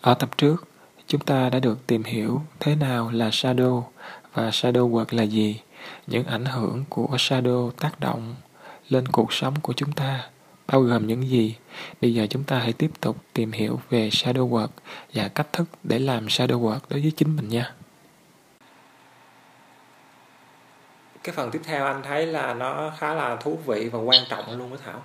Ở tập trước, chúng ta đã được tìm hiểu thế nào là shadow và shadow work là gì, những ảnh hưởng của shadow tác động lên cuộc sống của chúng ta, bao gồm những gì. Bây giờ chúng ta hãy tiếp tục tìm hiểu về shadow work và cách thức để làm shadow work đối với chính mình nha. Cái phần tiếp theo anh thấy là nó khá là thú vị và quan trọng luôn đó Thảo.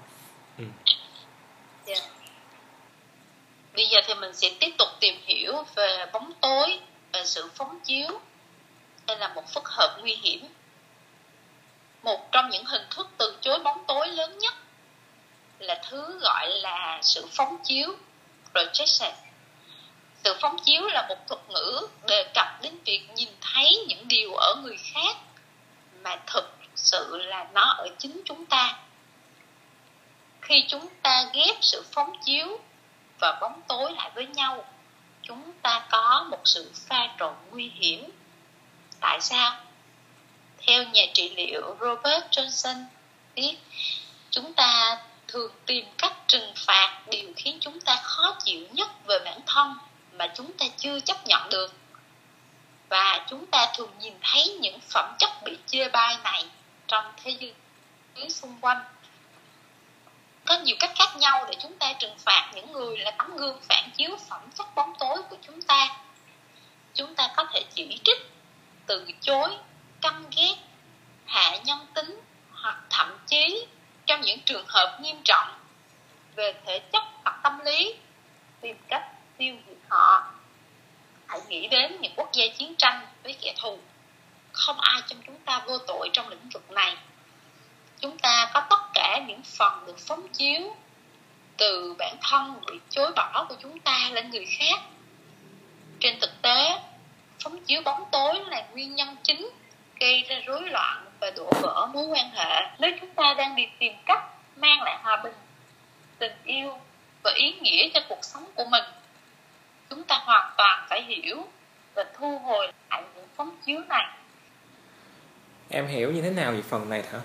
Bây giờ thì mình sẽ tiếp tục tìm hiểu về bóng tối, về sự phóng chiếu. Đây là một phức hợp nguy hiểm, một trong những hình thức từ chối bóng tối lớn nhất là thứ gọi là sự phóng chiếu, projection. Sự phóng chiếu là một thuật ngữ đề cập đến việc nhìn thấy những điều ở người khác mà thực sự là nó ở chính chúng ta. Khi chúng ta ghép sự phóng chiếu và bóng tối lại với nhau, chúng ta có một sự pha trộn nguy hiểm. Tại sao? Theo nhà trị liệu Robert Johnson viết, chúng ta thường tìm cách trừng phạt điều khiến chúng ta khó chịu nhất về bản thân mà chúng ta chưa chấp nhận được. Và chúng ta thường nhìn thấy những phẩm chất bị chê bai này trong thế giới xung quanh. Có nhiều cách khác nhau để chúng ta trừng phạt những người là tấm gương phản chiếu phẩm chất bóng tối của chúng ta. Chúng ta có thể chỉ trích, từ chối, căm ghét, hạ nhân tính hoặc thậm chí trong những trường hợp nghiêm trọng về thể chất hoặc tâm lý, tìm cách tiêu diệt họ. Hãy nghĩ đến những quốc gia chiến tranh với kẻ thù. Không ai trong chúng ta vô tội trong lĩnh vực này. Chúng ta có tất cả những phần được phóng chiếu từ bản thân bị chối bỏ của chúng ta lên người khác. Trên thực tế, phóng chiếu bóng tối là nguyên nhân chính gây ra rối loạn và đổ vỡ mối quan hệ. Nếu chúng ta đang đi tìm cách mang lại hòa bình, tình yêu và ý nghĩa cho cuộc sống của mình, chúng ta hoàn toàn phải hiểu và thu hồi lại những phóng chiếu này. Em hiểu như thế nào về phần này hả?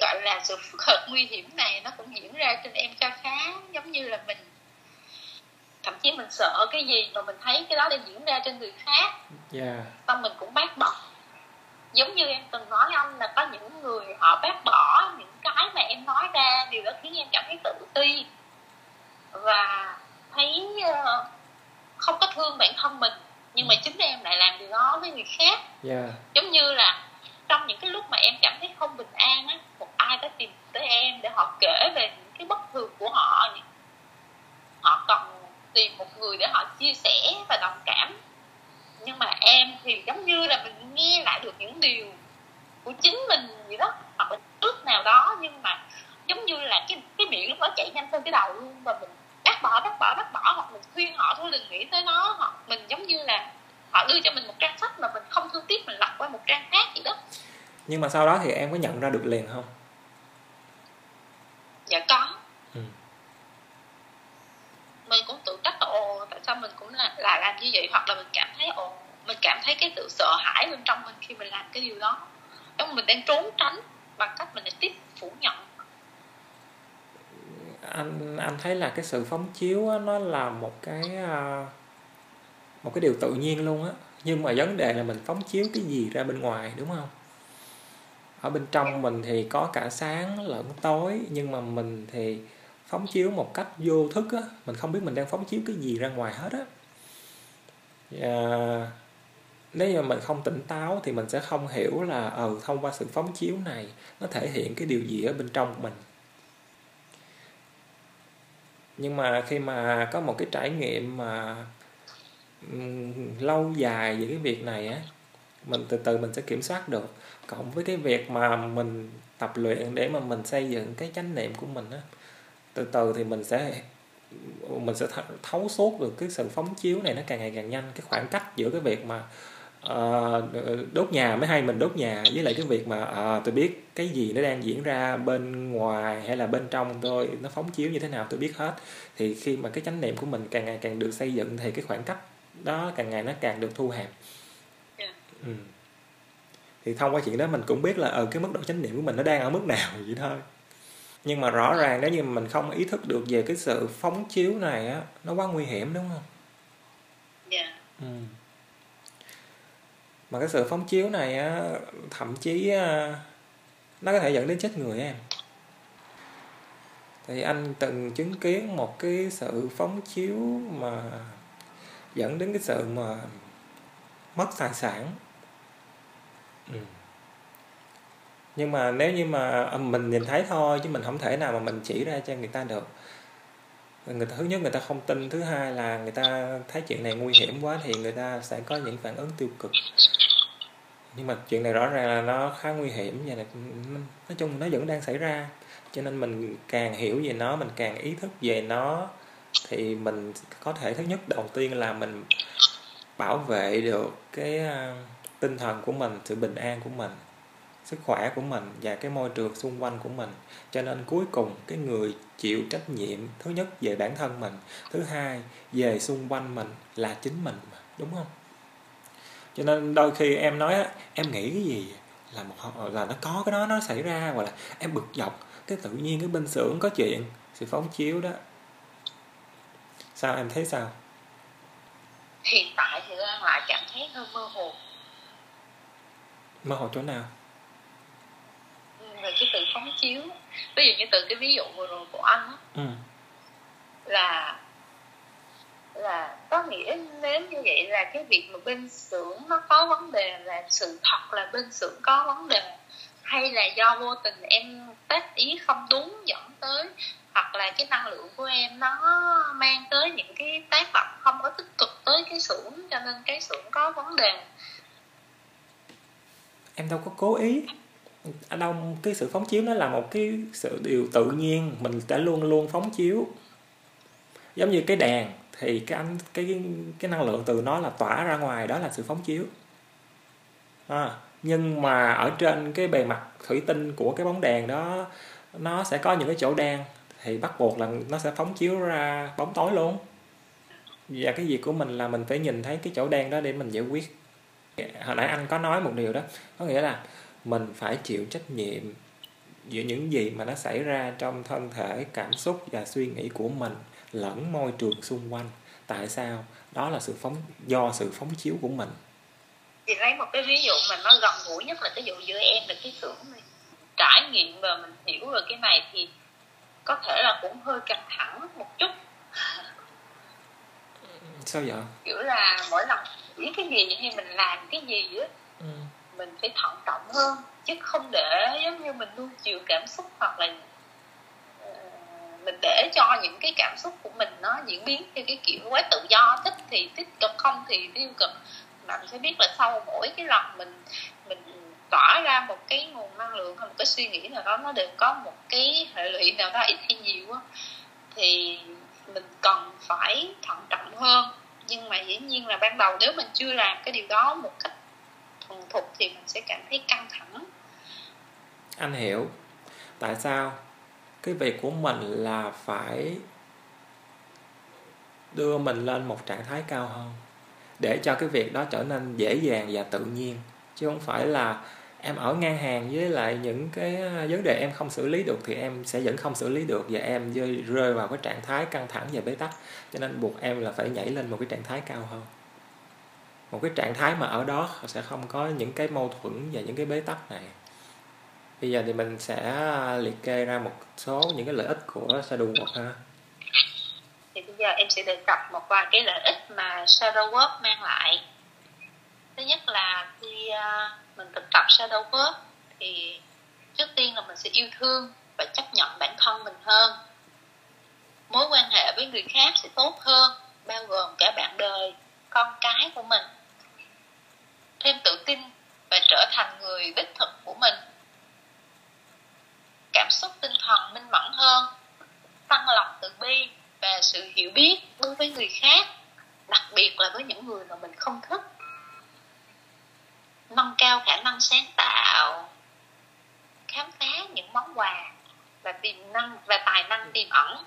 Gọi là sự phức hợp nguy hiểm này nó cũng diễn ra trên em khá giống như là mình. Thậm chí mình sợ cái gì mà mình thấy cái đó đang diễn ra trên người khác, xong mình cũng bác bỏ. Giống như em từng nói anh là có những người họ bác bỏ những cái mà em nói ra, điều đó khiến em cảm thấy tự ti và thấy không có thương bản thân mình, nhưng mà chính em lại làm điều đó với người khác. Giống như là trong những cái lúc mà em cảm thấy không bình an á, một ai đã tìm tới em để họ kể về những cái bất thường của họ. Họ cần tìm một người để họ chia sẻ và đồng cảm. Nhưng mà em thì giống như là mình nghe lại được những điều của chính mình vậy đó, hoặc là trước nào đó, nhưng mà giống như là cái miệng lúc đó chảy nhanh hơn cái đầu luôn. Và mình bác bỏ, hoặc mình khuyên họ thôi đừng nghĩ tới nó, hoặc mình giống như là họ đưa cho mình một trang sách mà mình không thương tiếc, mình lật qua một trang khác vậy đó. Nhưng mà sau đó thì em có nhận ra được liền không? Dạ có. Mình cũng tự trách là tại sao mình cũng là làm như vậy, hoặc là mình cảm thấy mình cảm thấy cái sự sợ hãi bên trong mình khi mình làm cái điều đó. Giống mình đang trốn tránh bằng cách mình lại tiếp phủ nhận. Anh thấy là cái sự phóng chiếu á, nó là một cái điều tự nhiên luôn á, nhưng mà vấn đề là mình phóng chiếu cái gì ra bên ngoài, đúng không? Ở bên trong mình thì có cả sáng lẫn tối, nhưng mà mình thì phóng chiếu một cách vô thức á, mình không biết mình đang phóng chiếu cái gì ra ngoài hết á. Nếu như mình không tỉnh táo thì mình sẽ không hiểu là thông qua sự phóng chiếu này nó thể hiện cái điều gì ở bên trong của mình. Nhưng mà khi mà có một cái trải nghiệm mà lâu dài về cái việc này á, mình từ từ mình sẽ kiểm soát được. Cộng với cái việc mà mình tập luyện để mà mình xây dựng cái chánh niệm của mình á, từ từ thì mình sẽ thấu suốt được cái sự phóng chiếu này nó càng ngày càng nhanh. Cái khoảng cách giữa cái việc mà đốt nhà, mới hay mình đốt nhà, với lại cái việc mà tôi biết cái gì nó đang diễn ra bên ngoài hay là bên trong tôi, nó phóng chiếu như thế nào tôi biết hết. Thì khi mà cái chánh niệm của mình càng ngày càng được xây dựng thì cái khoảng cách đó càng ngày nó càng được thu hẹp. Thì thông qua chuyện đó mình cũng biết là cái mức độ chánh niệm của mình nó đang ở mức nào vậy thôi. Nhưng mà rõ ràng nếu như mình không ý thức được về cái sự phóng chiếu này á, nó quá nguy hiểm đúng không? Yeah. Ừ. Mà cái sự phóng chiếu này á, thậm chí nó có thể dẫn đến chết người em. Thì anh từng chứng kiến một cái sự phóng chiếu mà dẫn đến cái sự mà mất tài sản. Ừ. Nhưng mà nếu như mà mình nhìn thấy thôi, chứ mình không thể nào mà mình chỉ ra cho người ta được. Người ta, thứ nhất người ta không tin, thứ hai là người ta thấy chuyện này nguy hiểm quá thì người ta sẽ có những phản ứng tiêu cực. Nhưng mà chuyện này rõ ràng là nó khá nguy hiểm và nói chung nó vẫn đang xảy ra. Cho nên mình càng hiểu về nó, mình càng ý thức về nó, thì mình có thể, thứ nhất đầu tiên là mình bảo vệ được cái tinh thần của mình, sự bình an của mình, sức khỏe của mình và cái môi trường xung quanh của mình. Cho nên cuối cùng cái người chịu trách nhiệm, thứ nhất về bản thân mình, thứ hai về xung quanh mình là chính mình mà, đúng không? Cho nên đôi khi em nói á, em nghĩ cái gì là một là nó có cái đó nó xảy ra, hoặc là em bực dọc cái tự nhiên cái bên xưởng có chuyện, sự phóng chiếu đó. Sao em thấy sao? Hiện tại thì Lan lại cảm thấy hơi mơ hồ. Mơ hồ chỗ nào? Về cái từ phóng chiếu, ví dụ như từ cái ví dụ vừa rồi của anh đó, là có nghĩa nếu như vậy là cái việc mà bên xưởng nó có vấn đề là sự thật là bên xưởng có vấn đề, hay là do vô tình em tác ý không đúng dẫn tới, hoặc là cái năng lượng của em nó mang tới những cái tác động không có tích cực tới cái xưởng, cho nên cái xưởng có vấn đề. Em đâu có cố ý. Cái sự phóng chiếu nó là một cái sự điều tự nhiên, mình đã luôn luôn phóng chiếu. Giống như cái đèn thì cái năng lượng từ nó là tỏa ra ngoài, đó là sự phóng chiếu. Nhưng mà ở trên cái bề mặt thủy tinh của cái bóng đèn đó, nó sẽ có những cái chỗ đen, thì bắt buộc là nó sẽ phóng chiếu ra bóng tối luôn. Và cái việc của mình là mình phải nhìn thấy cái chỗ đen đó để mình giải quyết. Hồi nãy anh có nói một điều đó, có nghĩa là mình phải chịu trách nhiệm giữa những gì mà nó xảy ra trong thân thể, cảm xúc và suy nghĩ của mình lẫn môi trường xung quanh. Tại sao? Đó là do sự phóng chiếu của mình. Thì lấy một cái ví dụ mà nó gần gũi nhất là cái vụ giữa em và cái xưởng này. Trải nghiệm và mình hiểu về cái này thì có thể là cũng hơi căng thẳng một chút. Sao vậy? Kiểu là mỗi lần nghĩ cái gì hay mình làm cái gì á, mình phải thận trọng hơn, chứ không để giống như mình nuông chiều cảm xúc, hoặc là mình để cho những cái cảm xúc của mình nó diễn biến theo cái kiểu quá tự do, thích thì tích cực, không thì tiêu cực. Mà mình sẽ biết là sau mỗi cái lần mình tỏa ra một cái nguồn năng lượng hay một cái suy nghĩ nào đó, nó đều có một cái hệ lụy nào đó ít hay nhiều á, thì mình cần phải thận trọng hơn. Nhưng mà dĩ nhiên là ban đầu nếu mình chưa làm cái điều đó một cách thuần thục thì mình sẽ cảm thấy căng thẳng. Anh hiểu tại sao cái việc của mình là phải đưa mình lên một trạng thái cao hơn để cho cái việc đó trở nên dễ dàng và tự nhiên, chứ không phải là em ở ngang hàng với lại những cái vấn đề em không xử lý được thì em sẽ vẫn không xử lý được và em rơi vào cái trạng thái căng thẳng và bế tắc. Cho nên buộc em là phải nhảy lên một cái trạng thái cao hơn, một cái trạng thái mà ở đó sẽ không có những cái mâu thuẫn và những cái bế tắc này. Bây giờ thì mình sẽ liệt kê ra một số những cái lợi ích của shadow work ha. Thì bây giờ em sẽ đề cập một vài cái lợi ích mà shadow work mang lại. Thứ nhất là khi mình thực tập shadow work thì trước tiên là mình sẽ yêu thương và chấp nhận bản thân mình hơn. Mối quan hệ với người khác sẽ tốt hơn, bao gồm cả bạn đời, con cái của mình. Thêm tự tin và trở thành người đích thực của mình. Cảm xúc tinh thần minh mẫn hơn, tăng lòng từ bi và sự hiểu biết đối với người khác, đặc biệt là với những người mà mình không thích. Nâng cao khả năng sáng tạo, khám phá những món quà và tài năng tiềm ẩn.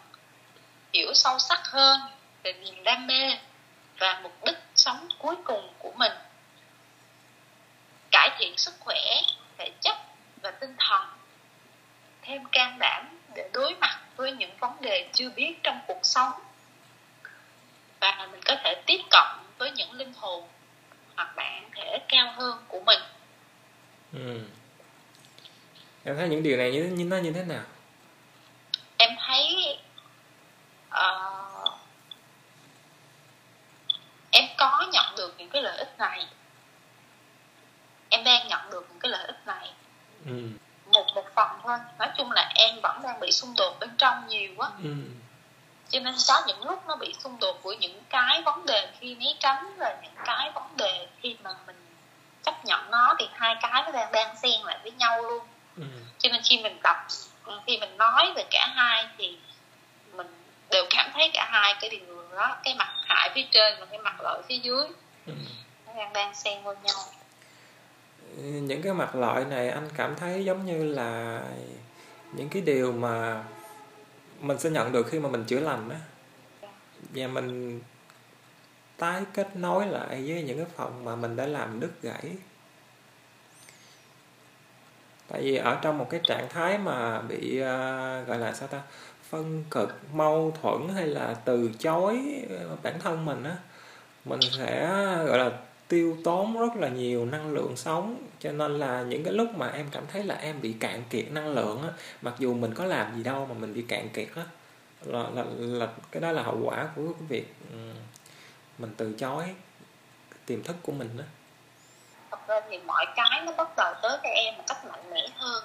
Hiểu sâu sắc hơn về niềm đam mê và mục đích sống cuối cùng của mình. Cải thiện sức khỏe, thể chất và tinh thần. Thêm can đảm để đối mặt với những vấn đề chưa biết trong cuộc sống. Và mình có thể tiếp cận với những linh hồn hoặc bản thể cao hơn của mình. Em thấy những điều này như thế nào? Em thấy em có nhận được những cái lợi ích này. Em đang nhận được những cái lợi ích này. Một phần thôi. Nói chung là em vẫn đang bị xung đột bên trong nhiều quá. Cho nên có những lúc nó bị xung đột với những cái vấn đề khi né tránh, và những cái vấn đề khi mà mình chấp nhận nó, thì hai cái nó đang xen lại với nhau luôn. Cho nên khi mình tập, khi mình nói về cả hai thì mình đều cảm thấy cả hai cái điều đó, cái mặt hại phía trên và cái mặt lợi phía dưới, nó đang xen vào nhau. Những cái mặt lợi này anh cảm thấy giống như là những cái điều mà mình sẽ nhận được khi mà mình chữa lành á, và mình tái kết nối lại với những cái phần mà mình đã làm đứt gãy. Tại vì ở trong một cái trạng thái mà bị gọi là sao ta, phân cực, mâu thuẫn hay là từ chối bản thân mình á, mình sẽ gọi là tiêu tốn rất là nhiều năng lượng sống. Cho nên là những cái lúc mà em cảm thấy là em bị cạn kiệt năng lượng á, mặc dù mình có làm gì đâu mà mình bị cạn kiệt á, là cái đó là hậu quả của cái việc mình từ chối tiềm thức của mình đó. Thật ra thì mọi cái nó bắt đầu tới với em một cách mạnh mẽ hơn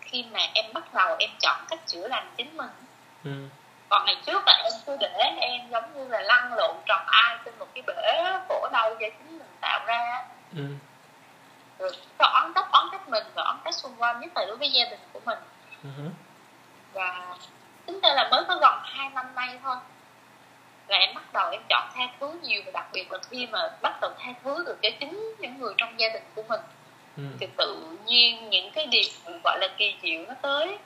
khi mà em bắt đầu em chọn cách chữa lành chính mình. Còn ngày trước là em cứ để em giống như là lăn lộn tròn ai trên một cái bể khổ đau do chính mình tạo ra. Rồi có oán trách mình và oán trách xung quanh, nhất là đối với gia đình của mình. Và tính ra là mới có gần 2 năm nay thôi là em bắt đầu em chọn tha thứ nhiều, và đặc biệt là khi mà bắt đầu tha thứ được cho chính những người trong gia đình của mình, thì tự nhiên những cái điều gọi là kỳ diệu nó tới.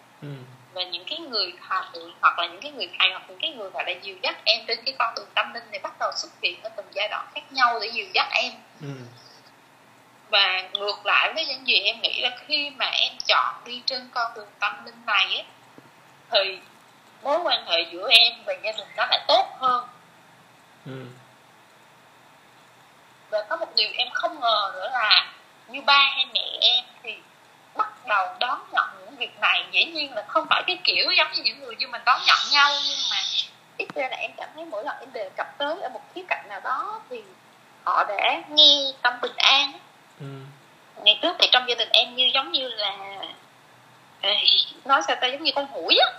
Và những cái người thầy hoặc là những cái người thầy hoặc những cái người gọi là dìu dắt em trên cái con đường tâm linh này bắt đầu xuất hiện ở từng giai đoạn khác nhau để dìu dắt em. Và ngược lại với những gì em nghĩ là khi mà em chọn đi trên con đường tâm linh này ấy, thì mối quan hệ giữa em và gia đình nó lại tốt hơn. Và có một điều em không ngờ nữa là như ba hay mẹ em thì bắt đầu đón nhận những việc này. Dĩ nhiên là không phải cái kiểu giống như những người như mình đón nhận nhau, nhưng mà ít ra là em cảm thấy mỗi lần em đề cập tới ở một khía cạnh nào đó thì họ đã nghe tâm bình an. Ngày trước thì trong gia đình em như giống như là nói sao ta, giống như con hủi á.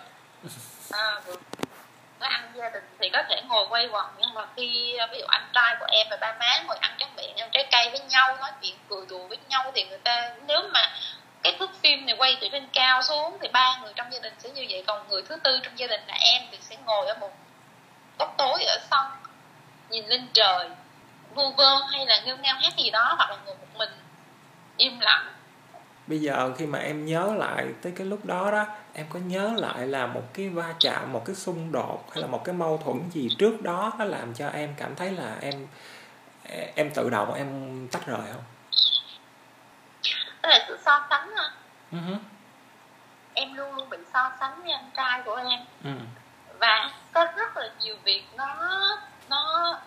Nó ăn gia đình thì có thể ngồi quay quần, nhưng mà khi ví dụ anh trai của em và ba má ngồi ăn tráng miệng, ăn trái cây với nhau, nói chuyện cười đùa với nhau, thì người ta nếu mà cái thước phim này quay từ trên cao xuống thì ba người trong gia đình sẽ như vậy, còn người thứ tư trong gia đình là em thì sẽ ngồi ở một góc tối ở sân nhìn lên trời vu vơ hay là nghêu ngao hát gì đó, hoặc là ngồi một mình im lặng. Bây giờ khi mà em nhớ lại tới cái lúc đó đó, em có nhớ lại là một cái va chạm, một cái xung đột hay là một cái mâu thuẫn gì trước đó nó làm cho em cảm thấy là em tự động em tách rời không? Đó là sự so sánh hả? Em luôn luôn bị so sánh với anh trai của em. Và có rất là nhiều việc nó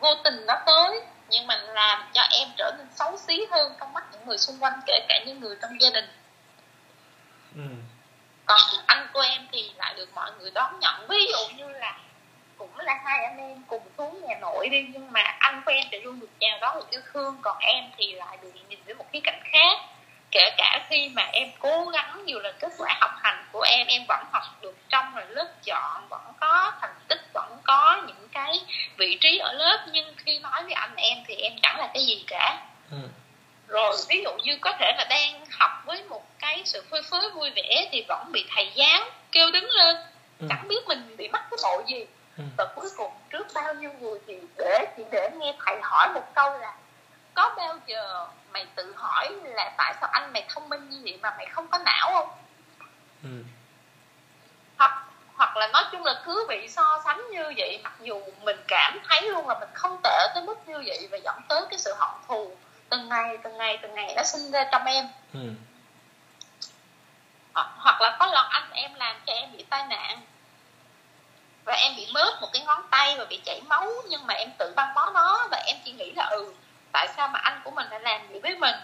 vô tình nó tới, nhưng mà làm cho em trở nên xấu xí hơn trong mắt những người xung quanh, kể cả những người trong gia đình. Còn anh của em thì lại được mọi người đón nhận. Ví dụ như là cũng là hai anh em cùng xuống nhà nội đi, nhưng mà anh của em thì luôn được chào đón, được yêu thương, còn em thì lại được nhìn với một khía cạnh khác. Kể cả khi mà em cố gắng nhiều lần, kết quả học hành của em vẫn học được trong là lớp chọn, vẫn có thành tích, vẫn có những cái vị trí ở lớp, nhưng khi nói với anh em thì em chẳng là cái gì cả. Rồi ví dụ như có thể là đang học với một cái sự phơi phới vui vẻ thì vẫn bị thầy giáo kêu đứng lên, chẳng biết mình bị mắc cái tội gì. Và cuối cùng trước bao nhiêu người thì chỉ để nghe thầy hỏi một câu là có bao giờ mày tự hỏi là tại sao anh mày thông minh như vậy mà mày không có não không? Hoặc là nói chung là cứ bị so sánh như vậy, mặc dù mình cảm thấy luôn là mình không tệ tới mức như vậy, và dẫn tới cái sự hận thù từng ngày nó sinh ra trong em. hoặc là có lần anh em làm cho em bị tai nạn và em bị mớp một cái ngón tay và bị chảy máu, nhưng mà em tự băng bó nó và em chỉ nghĩ là tại sao mà anh của mình lại làm vậy với mình.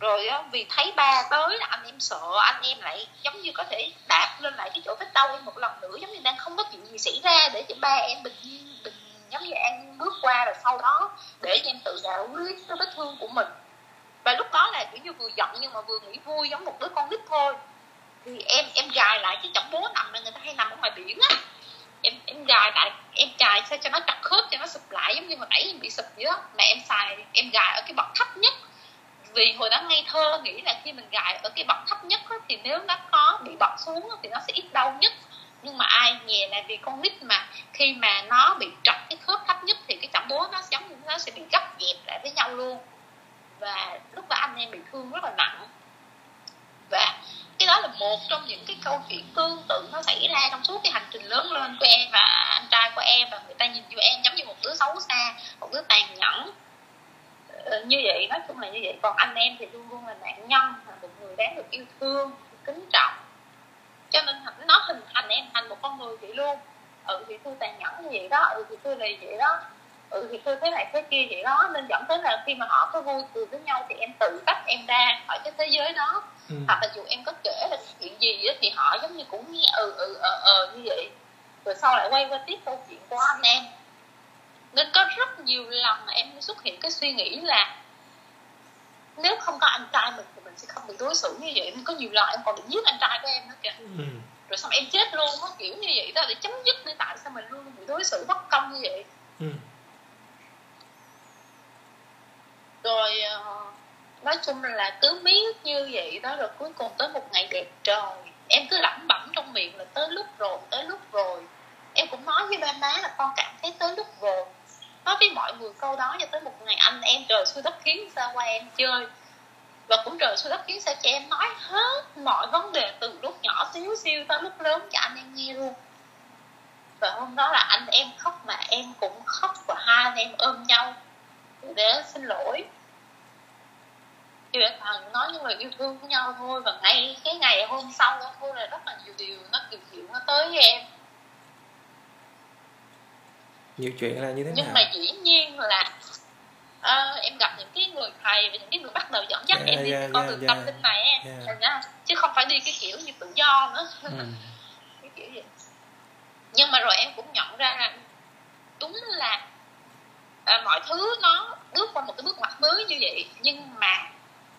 Rồi đó, vì thấy ba tới là anh em sợ, anh em lại giống như có thể đạp lên lại cái chỗ vết đau em một lần nữa, giống như đang không có chuyện gì xảy ra, để cho ba em bình giống như em bước qua, rồi sau đó để cho em tự giải quyết cái vết thương của mình. Và lúc đó là kiểu như vừa giận nhưng mà vừa nghĩ vui, giống một đứa con nít thôi. Thì em gài lại cái chổng bố nằm, người ta hay nằm ở ngoài biển á, em gài lại, em gài sao cho nó chặt khớp, cho nó sụp lại, giống như hồi nãy em bị sụp vậy đó, mà em xài, em gài ở cái bậc thấp nhất. Vì hồi đó ngây thơ nghĩ là khi mình gài ở cái bậc thấp nhất đó, thì nếu nó có bị bật xuống thì nó sẽ ít đau nhất. Nhưng mà ai nhè là vì con nít mà, khi mà nó bị trật cái khớp thấp nhất thì cái chổng bố nó giống như nó sẽ bị gấp dẹp lại với nhau luôn. Và lúc đó anh em bị thương rất là nặng. Và cái đó là một trong những cái câu chuyện tương tự nó xảy ra trong suốt cái hành trình lớn lên của em và anh trai của em. Và người ta nhìn vô em giống như một đứa xấu xa, một đứa tàn nhẫn như vậy, nói chung là như vậy. Còn anh em thì luôn luôn là nạn nhân, là một người đáng được yêu thương, kính trọng, cho nên nó hình thành em thành một con người vậy luôn. Thì tôi tàn nhẫn như vậy đó, thì tôi là vậy đó, thì tôi thế này thế kia vậy đó, nên dẫn tới là khi mà họ có vui cười với nhau thì em tự tách em ra khỏi cái thế giới đó. Hoặc là dù em có kể là chuyện gì đó, thì họ giống như cũng nghe như vậy. Rồi sau lại quay qua tiếp câu chuyện của anh em. Nên có rất nhiều lần em xuất hiện cái suy nghĩ là nếu không có anh trai mình thì mình sẽ không bị đối xử như vậy. Có nhiều lần em còn bị giết anh trai của em nữa kìa. Rồi xong em chết luôn, có kiểu như vậy đó, để chấm dứt nên tại sao mình luôn bị đối xử bất công như vậy. Rồi nói chung là cứ miết như vậy đó. Rồi cuối cùng tới một ngày đẹp trời, em cứ lẩm bẩm trong miệng là tới lúc rồi, tới lúc rồi. Em cũng nói với ba má là con cảm thấy tới lúc rồi, nói với mọi người câu đó. Cho tới một ngày anh em trời xui đất khiến sao qua em chơi, và cũng trời xui đất khiến sao cho em nói hết mọi vấn đề từ lúc nhỏ xíu xiu tới lúc lớn cho anh em nghe luôn. Và hôm đó là anh em khóc mà em cũng khóc, và hai anh em ôm nhau để xin lỗi, để thằng nói những lời yêu thương với nhau thôi. Và ngay cái ngày hôm sau đó thôi là rất là nhiều điều nó kỳ diệu nó tới với em. Nhiều chuyện là như thế. Nhưng nào? Nhưng mà dĩ nhiên là em gặp những cái người thầy và những cái người bắt đầu dẫn dắt em đi con đường tâm linh này chứ không phải đi cái kiểu như tự do nữa. Cái kiểu vậy. Nhưng mà rồi em cũng nhận ra là đúng là mọi thứ nó bước qua một cái bước ngoặt mới như vậy, nhưng mà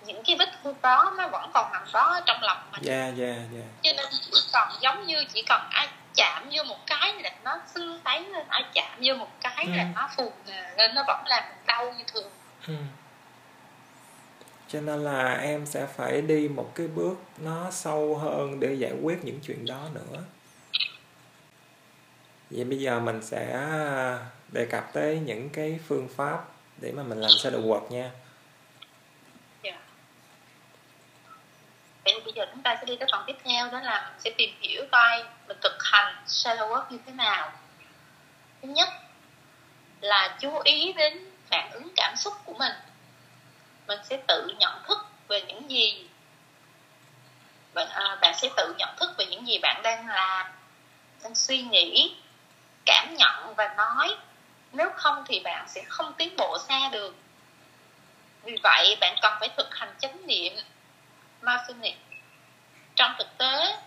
những cái vết thương đó nó vẫn còn nằm đó trong lòng mình. Cho nên chỉ còn giống như chỉ cần ai chạm vô một cái là nó sưng tấy lên, ai chạm vô một cái là nó phù nề lên, nó vẫn làm mình đau như thường. Cho nên là em sẽ phải đi một cái bước nó sâu hơn để giải quyết những chuyện đó nữa. Vậy bây giờ mình sẽ đề cập tới những cái phương pháp để mà mình làm shadow work nha. Vậy thì bây giờ chúng ta sẽ đi tới phần tiếp theo, đó là mình sẽ tìm hiểu coi mình thực hành shadow work như thế nào. Thứ nhất là chú ý đến phản ứng cảm xúc của mình. Mình sẽ tự nhận thức về những gì bạn sẽ tự nhận thức về những gì bạn đang làm, đang suy nghĩ, cảm nhận và nói. Nếu không thì bạn sẽ không tiến bộ xa được. Vì vậy bạn cần phải thực hành chánh niệm mindfulness. Trong thực tế,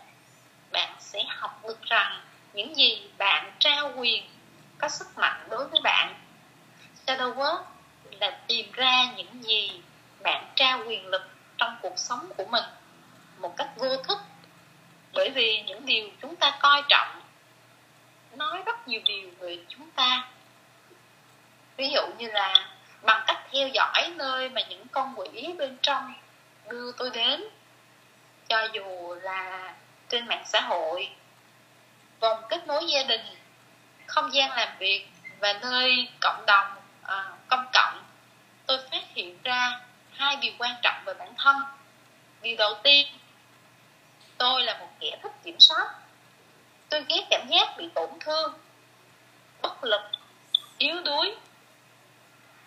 bạn sẽ học được rằng những gì bạn trao quyền có sức mạnh đối với bạn. Shadow work là tìm ra những gì bạn trao quyền lực trong cuộc sống của mình một cách vô thức. Bởi vì những điều chúng ta coi trọng nói rất nhiều điều về chúng ta. Ví dụ như là bằng cách theo dõi nơi mà những con quỷ bên trong đưa tôi đến, cho dù là trên mạng xã hội, vòng kết nối gia đình, không gian làm việc và nơi cộng đồng công cộng, tôi phát hiện ra hai điều quan trọng về bản thân. Điều đầu tiên, tôi là một kẻ thích kiểm soát. Tôi ghét cảm giác bị tổn thương, bất lực, yếu đuối.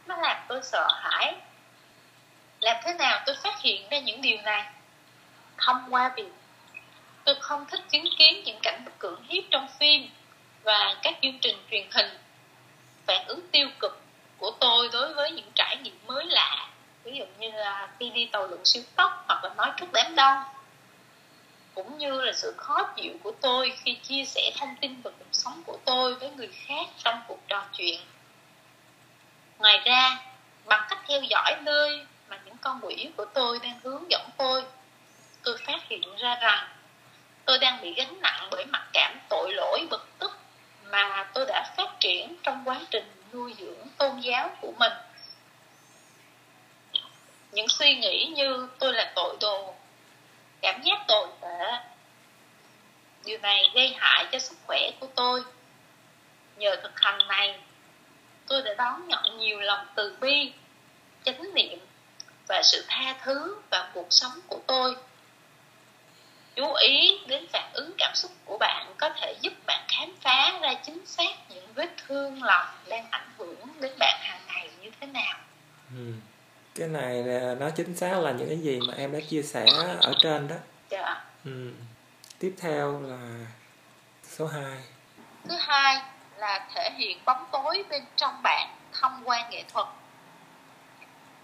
Nó làm tôi sợ hãi. Làm thế nào tôi phát hiện ra những điều này? Thông qua việc Tôi không thích chứng kiến những cảnh cưỡng hiếp trong phim và các chương trình truyền hình. Phản ứng tiêu cực của tôi đối với những trải nghiệm mới lạ, ví dụ như là khi đi tàu lượn siêu tốc hoặc là nói trước đám đông, cũng như là sự khó chịu của tôi khi chia sẻ thông tin về cuộc sống của tôi với người khác trong cuộc trò chuyện. Ngoài ra, bằng cách theo dõi nơi mà những con quỷ của tôi đang hướng dẫn tôi phát hiện ra rằng tôi đang bị gánh nặng bởi mặc cảm tội lỗi bực tức mà tôi đã phát triển trong quá trình nuôi dưỡng tôn giáo của mình. Những suy nghĩ như tôi là tội đồ, cảm giác tồi tệ. Điều này gây hại cho sức khỏe của tôi. Nhờ thực hành này, tôi đã đón nhận nhiều lòng từ bi, chánh niệm và sự tha thứ vào cuộc sống của tôi. Chú ý đến phản ứng cảm xúc của bạn có thể giúp bạn khám phá ra chính xác những vết thương lòng đang ảnh hưởng đến bạn hàng ngày như thế nào. Cái này nó chính xác là những cái gì mà em đã chia sẻ ở trên đó. Dạ. Tiếp theo là số 2. Thứ hai là thể hiện bóng tối bên trong bạn thông qua nghệ thuật.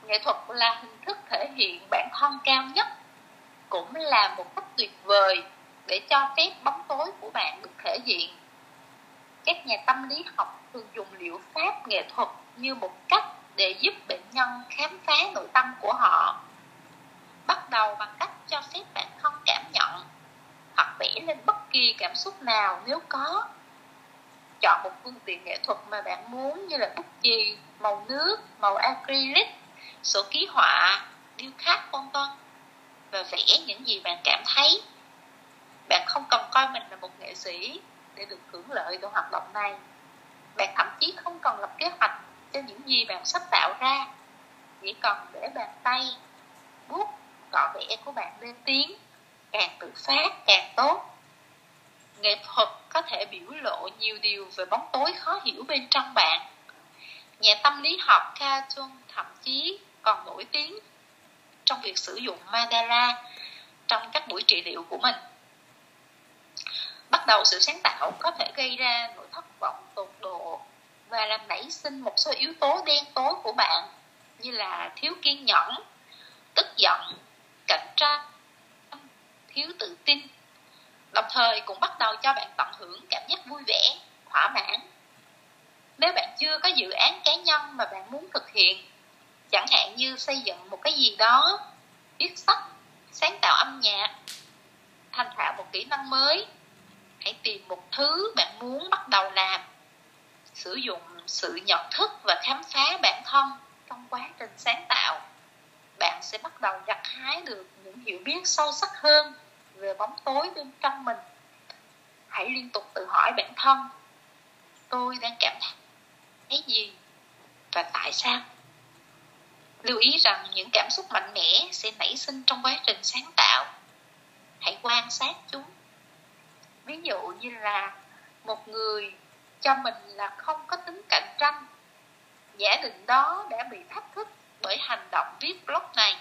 Nghệ thuật là hình thức thể hiện bản thân cao nhất, cũng là một cách tuyệt vời để cho phép bóng tối của bạn được thể hiện. Các nhà tâm lý học thường dùng liệu pháp nghệ thuật như một cách để giúp bệnh nhân khám phá nội tâm của họ. Bắt đầu bằng cách cho phép bản thân cảm nhận hoặc vẽ lên bất kỳ cảm xúc nào nếu có. Chọn một phương tiện nghệ thuật mà bạn muốn như là bút chì, màu nước, màu acrylic, sổ ký họa, điêu khắc vân vân, và vẽ những gì bạn cảm thấy. Bạn không cần coi mình là một nghệ sĩ để được hưởng lợi từ hoạt động này. Bạn thậm chí không cần lập kế hoạch cho những gì bạn sắp tạo ra, chỉ cần để bàn tay, bút, cọ vẽ của bạn lên tiếng, càng tự phát càng tốt. Nghệ thuật có thể biểu lộ nhiều điều về bóng tối khó hiểu bên trong bạn. Nhà tâm lý học Carl Jung thậm chí còn nổi tiếng trong việc sử dụng mandala trong các buổi trị liệu của mình. Bắt đầu sự sáng tạo có thể gây ra nỗi thất vọng tột độ và làm nảy sinh một số yếu tố đen tối của bạn như là thiếu kiên nhẫn, tức giận, cạnh tranh, thiếu tự tin. Đồng thời cũng bắt đầu cho bạn tận hưởng cảm giác vui vẻ, thỏa mãn. Nếu bạn chưa có dự án cá nhân mà bạn muốn thực hiện, chẳng hạn như xây dựng một cái gì đó, viết sách, sáng tạo âm nhạc, thành thạo một kỹ năng mới, hãy tìm một thứ bạn muốn bắt đầu làm. Sử dụng sự nhận thức và khám phá bản thân trong quá trình sáng tạo, bạn sẽ bắt đầu gặt hái được những hiểu biết sâu sắc hơn về bóng tối bên trong mình. Hãy liên tục tự hỏi bản thân, tôi đang cảm thấy cái gì và tại sao? Lưu ý rằng những cảm xúc mạnh mẽ sẽ nảy sinh trong quá trình sáng tạo. Hãy quan sát chúng. Ví dụ như là một người cho mình là không có tính cạnh tranh, giả định đó đã bị thách thức bởi hành động viết blog này.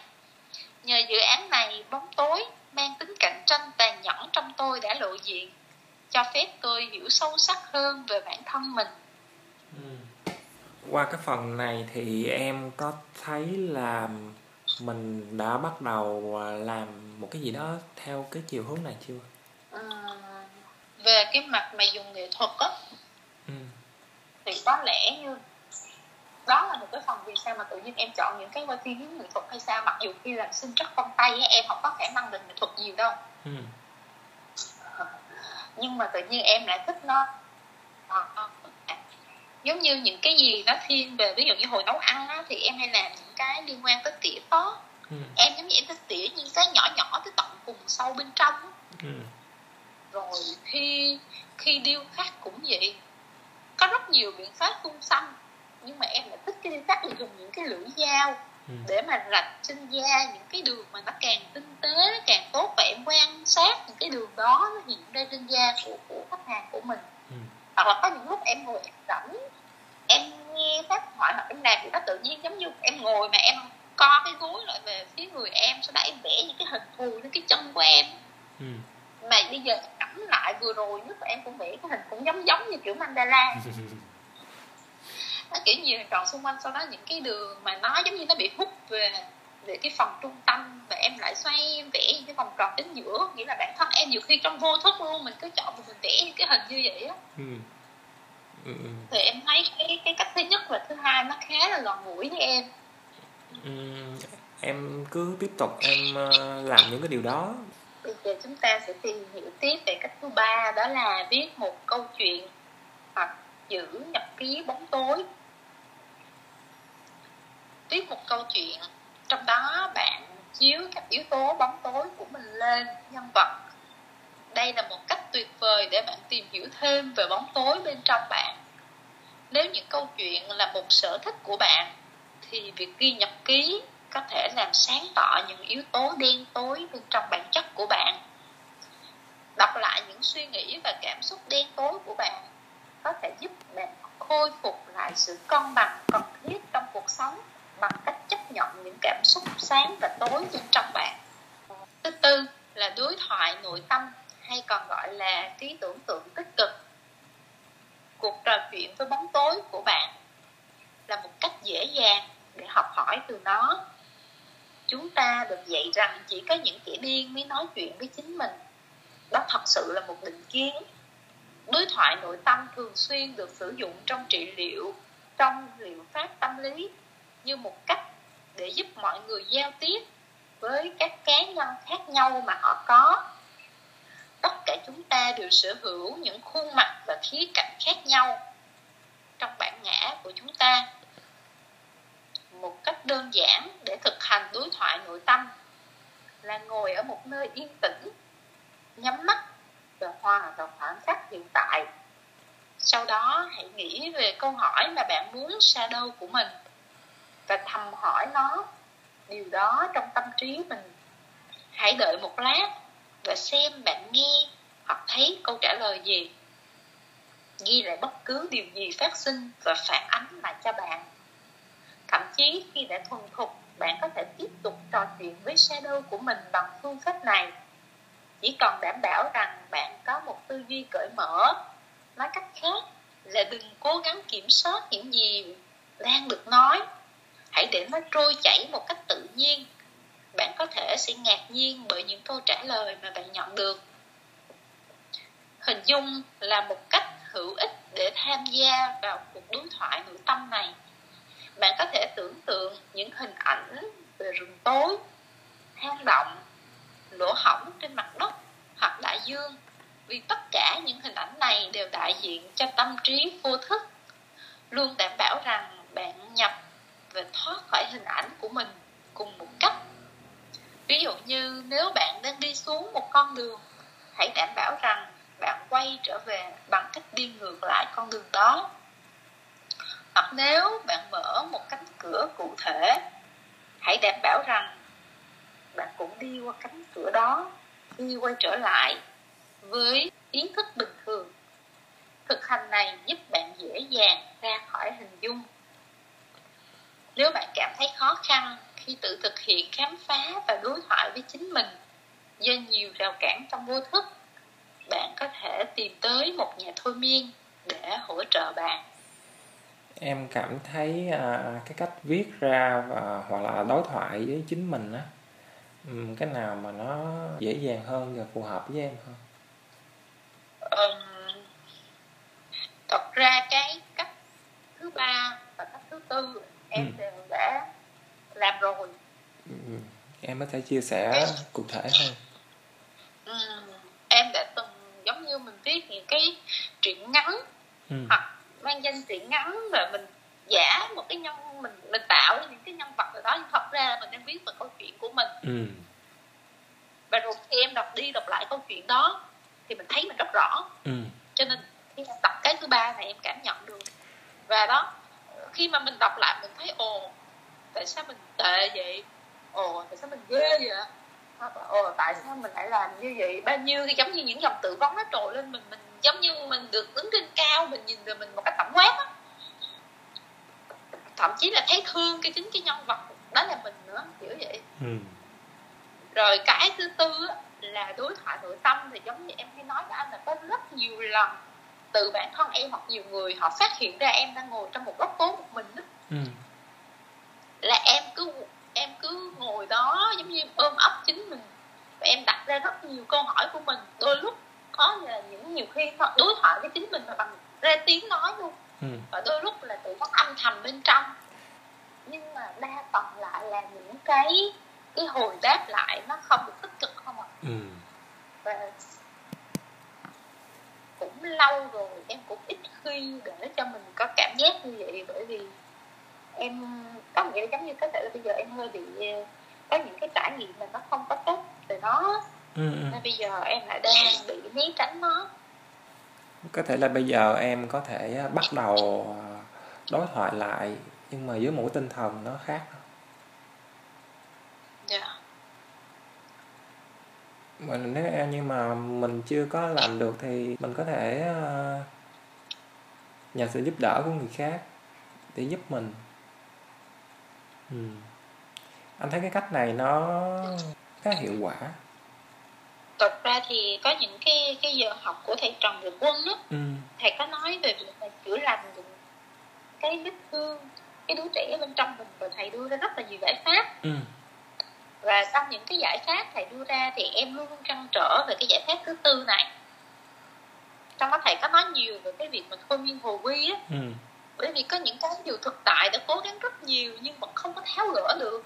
Nhờ dự án này, bóng tối mang tính cạnh tranh tàn nhẫn trong tôi đã lộ diện, cho phép tôi hiểu sâu sắc hơn về bản thân mình. Qua cái phần này thì em có thấy là mình đã bắt đầu làm một cái gì đó theo cái chiều hướng này chưa? Về cái mặt mà dùng nghệ thuật á, thì có lẽ như đó là một cái phần vì sao mà tự nhiên em chọn những cái qua thi hiến nghệ thuật hay sao, mặc dù khi làm sinh trắc vân tay em không có khả năng về nghệ thuật nhiều đâu. Nhưng mà tự nhiên em lại thích nó. Giống như những cái gì nó thiên về, ví dụ như hồi nấu ăn á, thì em hay làm những cái liên quan tới tỉa phó. Em giống như em thích tỉa những cái nhỏ nhỏ tới tận cùng sâu bên trong. Rồi khi điêu khắc cũng vậy, có rất nhiều biện pháp phun xăm, nhưng mà em lại thích cái điêu khắc là dùng những cái lưỡi dao để mà rạch trên da những cái đường mà nó càng tinh tế càng tốt, và em quan sát những cái đường đó nó hiện ra trên da của khách hàng của mình. Hoặc là có những lúc em ngồi em rảnh, em nghe tác hỏi hoặc em làm gì đó tự nhiên, giống như em ngồi mà em co cái gối lại về phía người em, sau đó em vẽ những cái hình thù lên cái chân của em. mà bây giờ cẩm lại vừa rồi lúc em cũng vẽ cái hình cũng giống như kiểu mandala. Nó kiểu nhiều tròn xung quanh, sau đó những cái đường mà nó giống như nó bị hút về cái phần trung tâm, và em lại xoay vẽ những cái vòng tròn đến giữa. Nghĩa là bản thân em nhiều khi trong vô thức luôn mình cứ chọn mình vẽ cái hình như vậy á. Thì em thấy cái cách thứ nhất và thứ hai nó khá là gần gũi với em. Em cứ tiếp tục em làm những cái điều đó. Bây giờ chúng ta sẽ tìm hiểu tiếp về cách thứ ba, đó là viết một câu chuyện hoặc giữ nhật ký bóng tối. Viết một câu chuyện, trong đó bạn chiếu các yếu tố bóng tối của mình lên nhân vật. Đây là một cách tuyệt vời để bạn tìm hiểu thêm về bóng tối bên trong bạn. Nếu những câu chuyện là một sở thích của bạn, thì việc ghi nhật ký có thể làm sáng tỏ những yếu tố đen tối bên trong bản chất của bạn. Đọc lại những suy nghĩ và cảm xúc đen tối của bạn có thể giúp bạn khôi phục lại sự cân bằng cần thiết trong cuộc sống bằng cách chấp nhận những cảm xúc sáng và tối bên trong bạn. Thứ tư là đối thoại nội tâm, hay còn gọi là ký tưởng tượng tích cực. Cuộc trò chuyện với bóng tối của bạn là một cách dễ dàng để học hỏi từ nó. Chúng ta được dạy rằng chỉ có những kẻ điên mới nói chuyện với chính mình. Đó thật sự là một định kiến. Đối thoại nội tâm thường xuyên được sử dụng trong trị liệu, trong liệu pháp tâm lý, như một cách để giúp mọi người giao tiếp với các cá nhân khác nhau mà họ có. Tất cả chúng ta đều sở hữu những khuôn mặt và khía cạnh khác nhau trong bản ngã của chúng ta. Một cách đơn giản để thực hành đối thoại nội tâm là ngồi ở một nơi yên tĩnh, nhắm mắt và hòa vào khoảnh khắc hiện tại. Sau đó hãy nghĩ về câu hỏi mà bạn muốn shadow của mình và thầm hỏi nó, điều đó trong tâm trí mình. Hãy đợi một lát và xem bạn nghe hoặc thấy câu trả lời gì. Ghi lại bất cứ điều gì phát sinh và phản ánh lại cho bạn. Thậm chí khi đã thuần thục, bạn có thể tiếp tục trò chuyện với shadow của mình bằng phương pháp này. Chỉ cần đảm bảo rằng bạn có một tư duy cởi mở. Nói cách khác là đừng cố gắng kiểm soát những gì đang được nói. Hãy để nó trôi chảy một cách tự nhiên. Bạn có thể sẽ ngạc nhiên bởi những câu trả lời mà bạn nhận được. Hình dung là một cách hữu ích để tham gia vào cuộc đối thoại nội tâm này. Bạn có thể tưởng tượng những hình ảnh về rừng tối, hang động, lỗ hổng trên mặt đất hoặc đại dương, vì tất cả những hình ảnh này đều đại diện cho tâm trí vô thức. Luôn đảm bảo rằng bạn nhập và thoát khỏi hình ảnh của mình cùng một cách. Ví dụ như nếu bạn đang đi xuống một con đường, hãy đảm bảo rằng bạn quay trở về bằng cách đi ngược lại con đường đó. Hoặc nếu bạn mở một cánh cửa cụ thể, hãy đảm bảo rằng bạn cũng đi qua cánh cửa đó, đi quay trở lại với ý thức bình thường. Thực hành này giúp bạn dễ dàng ra khỏi hình dung. Nếu bạn cảm thấy khó khăn khi tự thực hiện khám phá và đối thoại với chính mình do nhiều rào cản trong vô thức, bạn có thể tìm tới một nhà thôi miên để hỗ trợ bạn. Em cảm thấy cái cách viết ra và hoặc là đối thoại với chính mình á, cái nào mà nó dễ dàng hơn và phù hợp với em hơn? Thật ra cái cách thứ ba và cách thứ tư em đều đã làm rồi. Em có thể chia sẻ cụ thể hơn. Em đã từng giống như mình viết những cái truyện ngắn hoặc mang danh truyện ngắn, rồi mình giả một cái nhân, mình tạo những cái nhân vật rồi đó, nhưng thật ra là mình đang viết về câu chuyện của mình. Và rồi khi em đọc đi đọc lại câu chuyện đó thì mình thấy mình rất rõ. Cho nên khi đọc cái thứ ba này em cảm nhận được. Và đó, khi mà mình đọc lại mình thấy ồ, tại sao mình tệ vậy? Ồ, tại sao mình ghê vậy? Ồ, tại sao mình lại làm như vậy? Bao nhiêu cái giống như những dòng tự vấn nó trồi lên mình giống như mình được đứng trên cao, mình nhìn về mình một cách tổng quát á. Thậm chí là thấy thương cái chính cái nhân vật đó là mình nữa, kiểu vậy. Rồi cái thứ tư là đối thoại nội tâm, thì giống như em hay nói với anh là có rất nhiều lần từ bản thân em hoặc nhiều người họ phát hiện ra em đang ngồi trong một góc phố một mình đó. Là em cứ ngồi đó giống như ôm ấp chính mình và em đặt ra rất nhiều câu hỏi của mình. Đôi lúc có là những nhiều khi đối thoại với chính mình mà bằng ra tiếng nói luôn, và đôi lúc là tự phát âm thầm bên trong. Nhưng mà đa phần lại là những cái hồi đáp lại nó không được tích cực không ạ. Và cũng lâu rồi em cũng ít khi để cho mình có cảm giác như vậy, bởi vì em có nghĩa giống như có thể là bây giờ em hơi bị có những cái trải nghiệm mà nó không có tốt từ nó, nên bây giờ em lại đang bị né tránh nó. Có thể là bây giờ em có thể bắt đầu đối thoại lại, nhưng mà dưới một tinh thần nó khác. Nếu nhưng mà mình chưa có làm được thì mình có thể nhờ sự giúp đỡ của người khác để giúp mình. Anh thấy cái cách này nó khá hiệu quả. Thật ra thì có những cái giờ học của thầy Trần Việt Quân đó, thầy có nói về việc là chữa lành những cái vết thương, cái đứa trẻ bên trong mình, và thầy đưa ra rất là nhiều giải pháp. Và sau những cái giải pháp thầy đưa ra thì em luôn trăn trở về cái giải pháp thứ tư này. Trong đó thầy có nói nhiều về cái việc mình hôn nhân hồ quy á. Bởi vì có những cái điều thực tại đã cố gắng rất nhiều nhưng vẫn không có tháo gỡ được.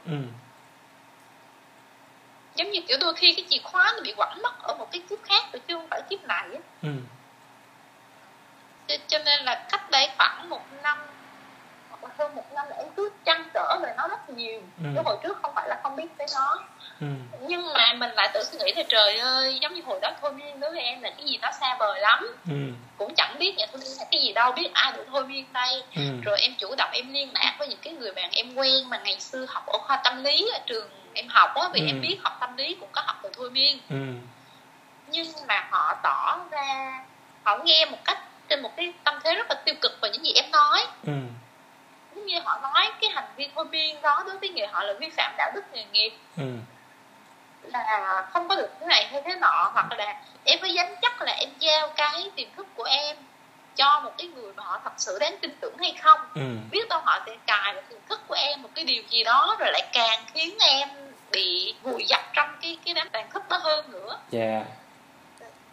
Giống như kiểu đôi khi cái chìa khóa nó bị quẳng mất ở một cái kiếp khác rồi chứ không phải kiếp này á. Cho nên là cách đây khoảng một năm hoặc là hơn một năm là em cứ trăn trở về nó rất nhiều. Cái hồi trước không phải là không biết tới nó, nhưng mà mình lại tự suy nghĩ là trời ơi, giống như hồi đó thôi miên đối với em là cái gì đó xa vời lắm, cũng chẳng biết nhà thôi miên là cái gì đâu, biết ai được thôi miên đây. Rồi em chủ động em liên lạc với những cái người bạn em quen mà ngày xưa học ở khoa tâm lý ở trường em học á, vì em biết học tâm lý cũng có học về thôi miên. Nhưng mà họ tỏ ra họ nghe một cách trên một cái tâm thế rất là tiêu cực về những gì em nói. Giống như họ nói cái hành vi thôi miên đó đối với người họ là vi phạm đạo đức nghề nghiệp, là không có được thế này hay thế nọ, hoặc là em mới dám chắc là em giao cái tiềm thức của em cho một cái người mà họ thật sự đáng tin tưởng hay không. Biết đâu họ sẽ cài vào tiềm thức của em một cái điều gì đó rồi lại càng khiến em bị vùi dập trong cái đám tàn thức đó hơn nữa.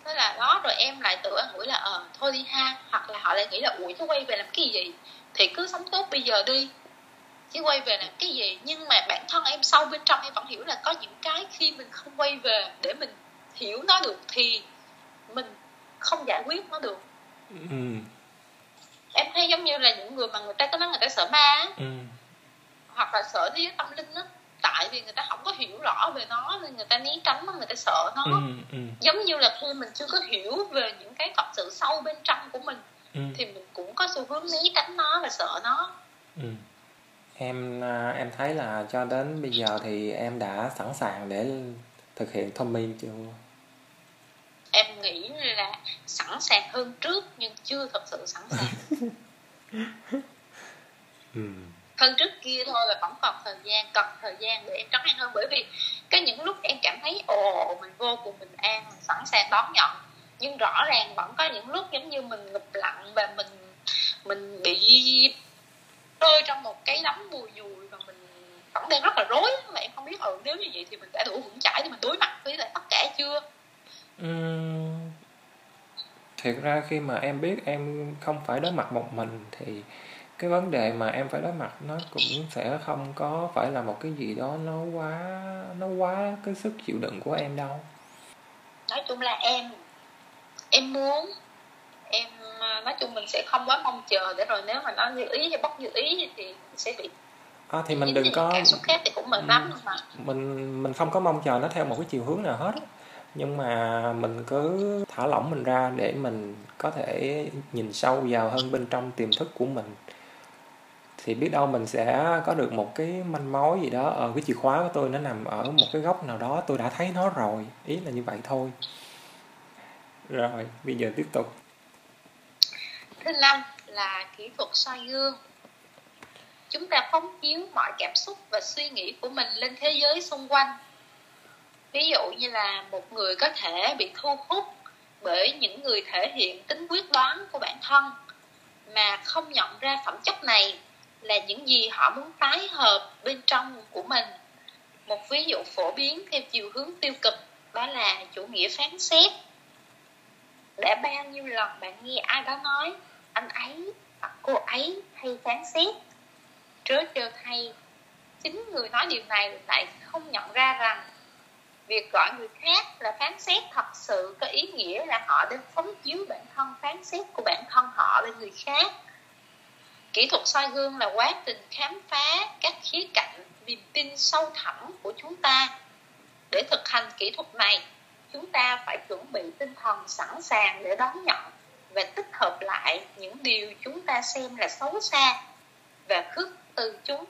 Thế là đó, rồi em lại tự nghĩ là thôi đi ha, hoặc là họ lại nghĩ là ủi chứ quay về làm cái gì, thì cứ sống tốt bây giờ đi chứ quay về làm cái gì. Nhưng mà bản thân em sâu bên trong em vẫn hiểu là có những cái khi mình không quay về để mình hiểu nó được thì mình không giải quyết nó được. Em thấy giống như là những người mà người ta có nói người ta sợ ma, hoặc là sợ thế giới tâm linh đó, tại vì người ta không có hiểu rõ về nó nên người ta né tránh nó, người ta sợ nó. Giống như là khi mình chưa có hiểu về những cái thật sự sâu bên trong của mình thì mình cũng có xu hướng né tránh nó và sợ nó. Em thấy là cho đến bây giờ thì em đã sẵn sàng để thực hiện thông minh chưa? Em nghĩ là sẵn sàng hơn trước nhưng chưa thật sự sẵn sàng. Hơn trước kia thôi, và vẫn còn thời gian, cần thời gian để em trấn an hơn. Bởi vì có những lúc em cảm thấy mình vô cùng bình an, sẵn sàng đón nhận, nhưng rõ ràng vẫn có những lúc giống như mình ngụp lặng và mình bị rơi trong một cái đống bùi nhùi và mình vẫn đang rất là rối, mà em không biết nếu như vậy thì mình đã đủ vững chãi để mình đối mặt với lại tất cả chưa. Thiệt ra khi mà em biết em không phải đối mặt một mình thì cái vấn đề mà em phải đối mặt nó cũng sẽ không có phải là một cái gì đó nó quá cái sức chịu đựng của em đâu. Nói chung là em nói chung mình sẽ không quá mong chờ, để rồi nếu mà nó như ý hay bất như ý thì sẽ bị thì mình đừng có cảm xúc khác thì cũng mừng lắm mà. Mình không có mong chờ nó theo một cái chiều hướng nào hết, nhưng mà mình cứ thả lỏng mình ra để mình có thể nhìn sâu vào hơn bên trong tiềm thức của mình, thì biết đâu mình sẽ có được một cái manh mối gì đó. Cái chìa khóa của tôi nó nằm ở một cái góc nào đó, tôi đã thấy nó rồi, ý là như vậy thôi. Rồi, bây giờ tiếp tục. Thứ 5 là kỹ thuật soi gương. Chúng ta phóng chiếu mọi cảm xúc và suy nghĩ của mình lên thế giới xung quanh. Ví dụ như là một người có thể bị thu hút bởi những người thể hiện tính quyết đoán của bản thân mà không nhận ra phẩm chất này là những gì họ muốn tái hợp bên trong của mình. Một ví dụ phổ biến theo chiều hướng tiêu cực đó là chủ nghĩa phán xét. Đã bao nhiêu lần bạn nghe ai đó nói anh ấy hoặc cô ấy hay phán xét. Trớ trêu thay, chính người nói điều này lại không nhận ra rằng việc gọi người khác là phán xét thật sự có ý nghĩa là họ đang phóng chiếu bản thân phán xét của bản thân họ lên người khác. Kỹ thuật soi gương là quá trình khám phá các khía cạnh niềm tin sâu thẳm của chúng ta. Để thực hành kỹ thuật này, chúng ta phải chuẩn bị tinh thần sẵn sàng để đón nhận và tích hợp lại những điều chúng ta xem là xấu xa và khước từ chúng.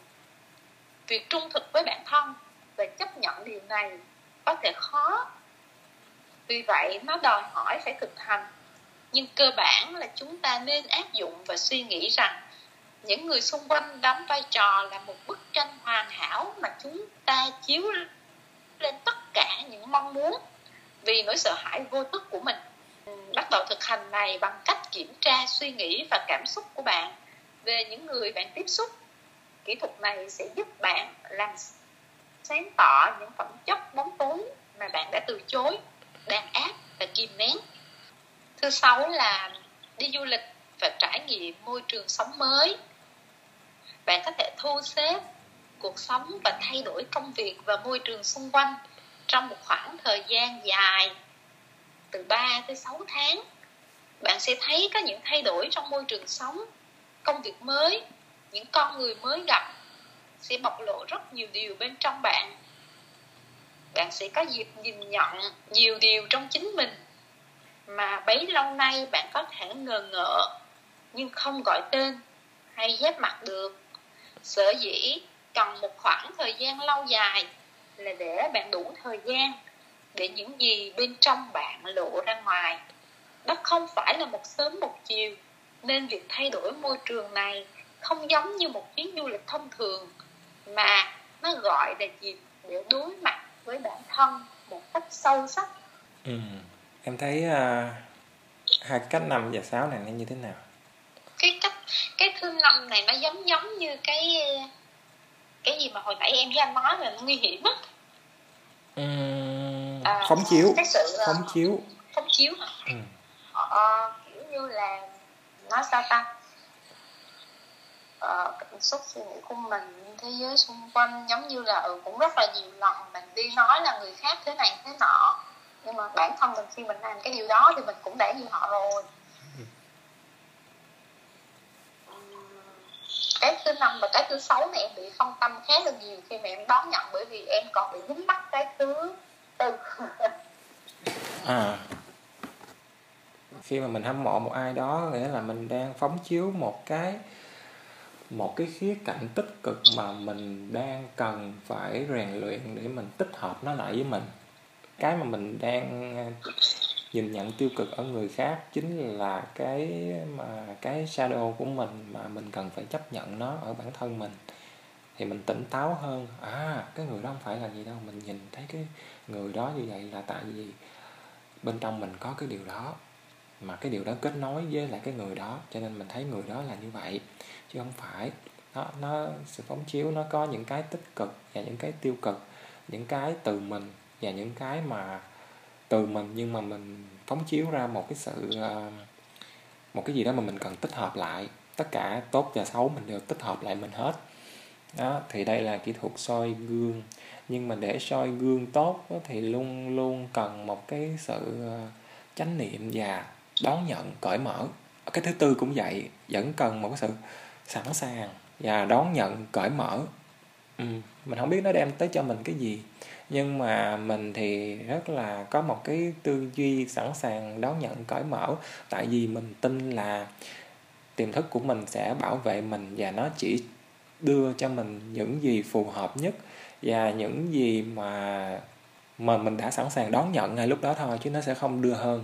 Việc trung thực với bản thân và chấp nhận điều này có thể khó, vì vậy nó đòi hỏi phải thực hành. Nhưng cơ bản là chúng ta nên áp dụng và suy nghĩ rằng những người xung quanh đóng vai trò là một bức tranh hoàn hảo mà chúng ta chiếu lên tất cả những mong muốn vì nỗi sợ hãi vô thức của mình. Bắt đầu thực hành này bằng cách kiểm tra suy nghĩ và cảm xúc của bạn về những người bạn tiếp xúc. Kỹ thuật này sẽ giúp bạn làm sáng tỏ những phẩm chất bóng tối mà bạn đã từ chối, đàn áp và kìm nén. Thứ 6 là đi du lịch và trải nghiệm môi trường sống mới. Bạn có thể thu xếp cuộc sống và thay đổi công việc và môi trường xung quanh trong một khoảng thời gian dài, từ 3 tới 6 tháng. Bạn sẽ thấy có những thay đổi trong môi trường sống, công việc mới, những con người mới gặp sẽ bộc lộ rất nhiều điều bên trong bạn. Bạn sẽ có dịp nhìn nhận nhiều điều trong chính mình mà bấy lâu nay bạn có thể ngờ ngợ nhưng không gọi tên hay giáp mặt được. Sở dĩ cần một khoảng thời gian lâu dài là để bạn đủ thời gian để những gì bên trong bạn lộ ra ngoài. Đó không phải là một sớm một chiều, nên việc thay đổi môi trường này không giống như một chuyến du lịch thông thường, mà nó gọi là dịp để đối mặt với bản thân một cách sâu sắc. Em thấy hai cách 5 và 6 này nó như thế nào? Cái thứ 5 này nó giống như cái gì mà hồi nãy em với anh nói là nguy hiểm á. Phóng chiếu. Phóng chiếu hả? Kiểu như là nói sao ta? Cảm xúc suy nghĩ của mình, thế giới xung quanh, giống như là cũng rất là nhiều lần mình đi nói là người khác thế này thế nọ, nhưng mà bản thân mình khi mình làm cái điều đó thì mình cũng đã như họ rồi. Cái thứ 5 và cái thứ 6 này em bị phân tâm khá là nhiều khi mà em đón nhận, bởi vì em còn bị dính mắc cái thứ 4. Khi mà mình hâm mộ một ai đó, nghĩa là mình đang phóng chiếu một cái khía cạnh tích cực mà mình đang cần phải rèn luyện để mình tích hợp nó lại với mình. Cái mà mình đang nhìn nhận tiêu cực ở người khác chính là cái shadow của mình mà mình cần phải chấp nhận nó ở bản thân mình. Thì mình tỉnh táo hơn. Cái người đó không phải là gì đâu, mình nhìn thấy cái người đó như vậy là tại vì bên trong mình có cái điều đó, mà cái điều đó kết nối với lại cái người đó, cho nên mình thấy người đó là như vậy chứ không phải. Nó sự phóng chiếu nó có những cái tích cực và những cái tiêu cực, những cái từ mình và những cái mà từ mình, nhưng mà mình phóng chiếu ra một cái gì đó mà mình cần tích hợp lại. Tất cả tốt và xấu mình đều tích hợp lại mình hết đó. Thì đây là kỹ thuật soi gương, nhưng mà để soi gương tốt thì luôn luôn cần một cái sự chánh niệm và đón nhận cởi mở. Cái thứ 4 cũng vậy, vẫn cần một cái sự sẵn sàng và đón nhận cởi mở. Mình không biết nó đem tới cho mình cái gì, nhưng mà mình thì rất là có một cái tư duy sẵn sàng đón nhận cởi mở, tại vì mình tin là tiềm thức của mình sẽ bảo vệ mình và nó chỉ đưa cho mình những gì phù hợp nhất và những gì mà mình đã sẵn sàng đón nhận ngay lúc đó thôi, chứ nó sẽ không đưa hơn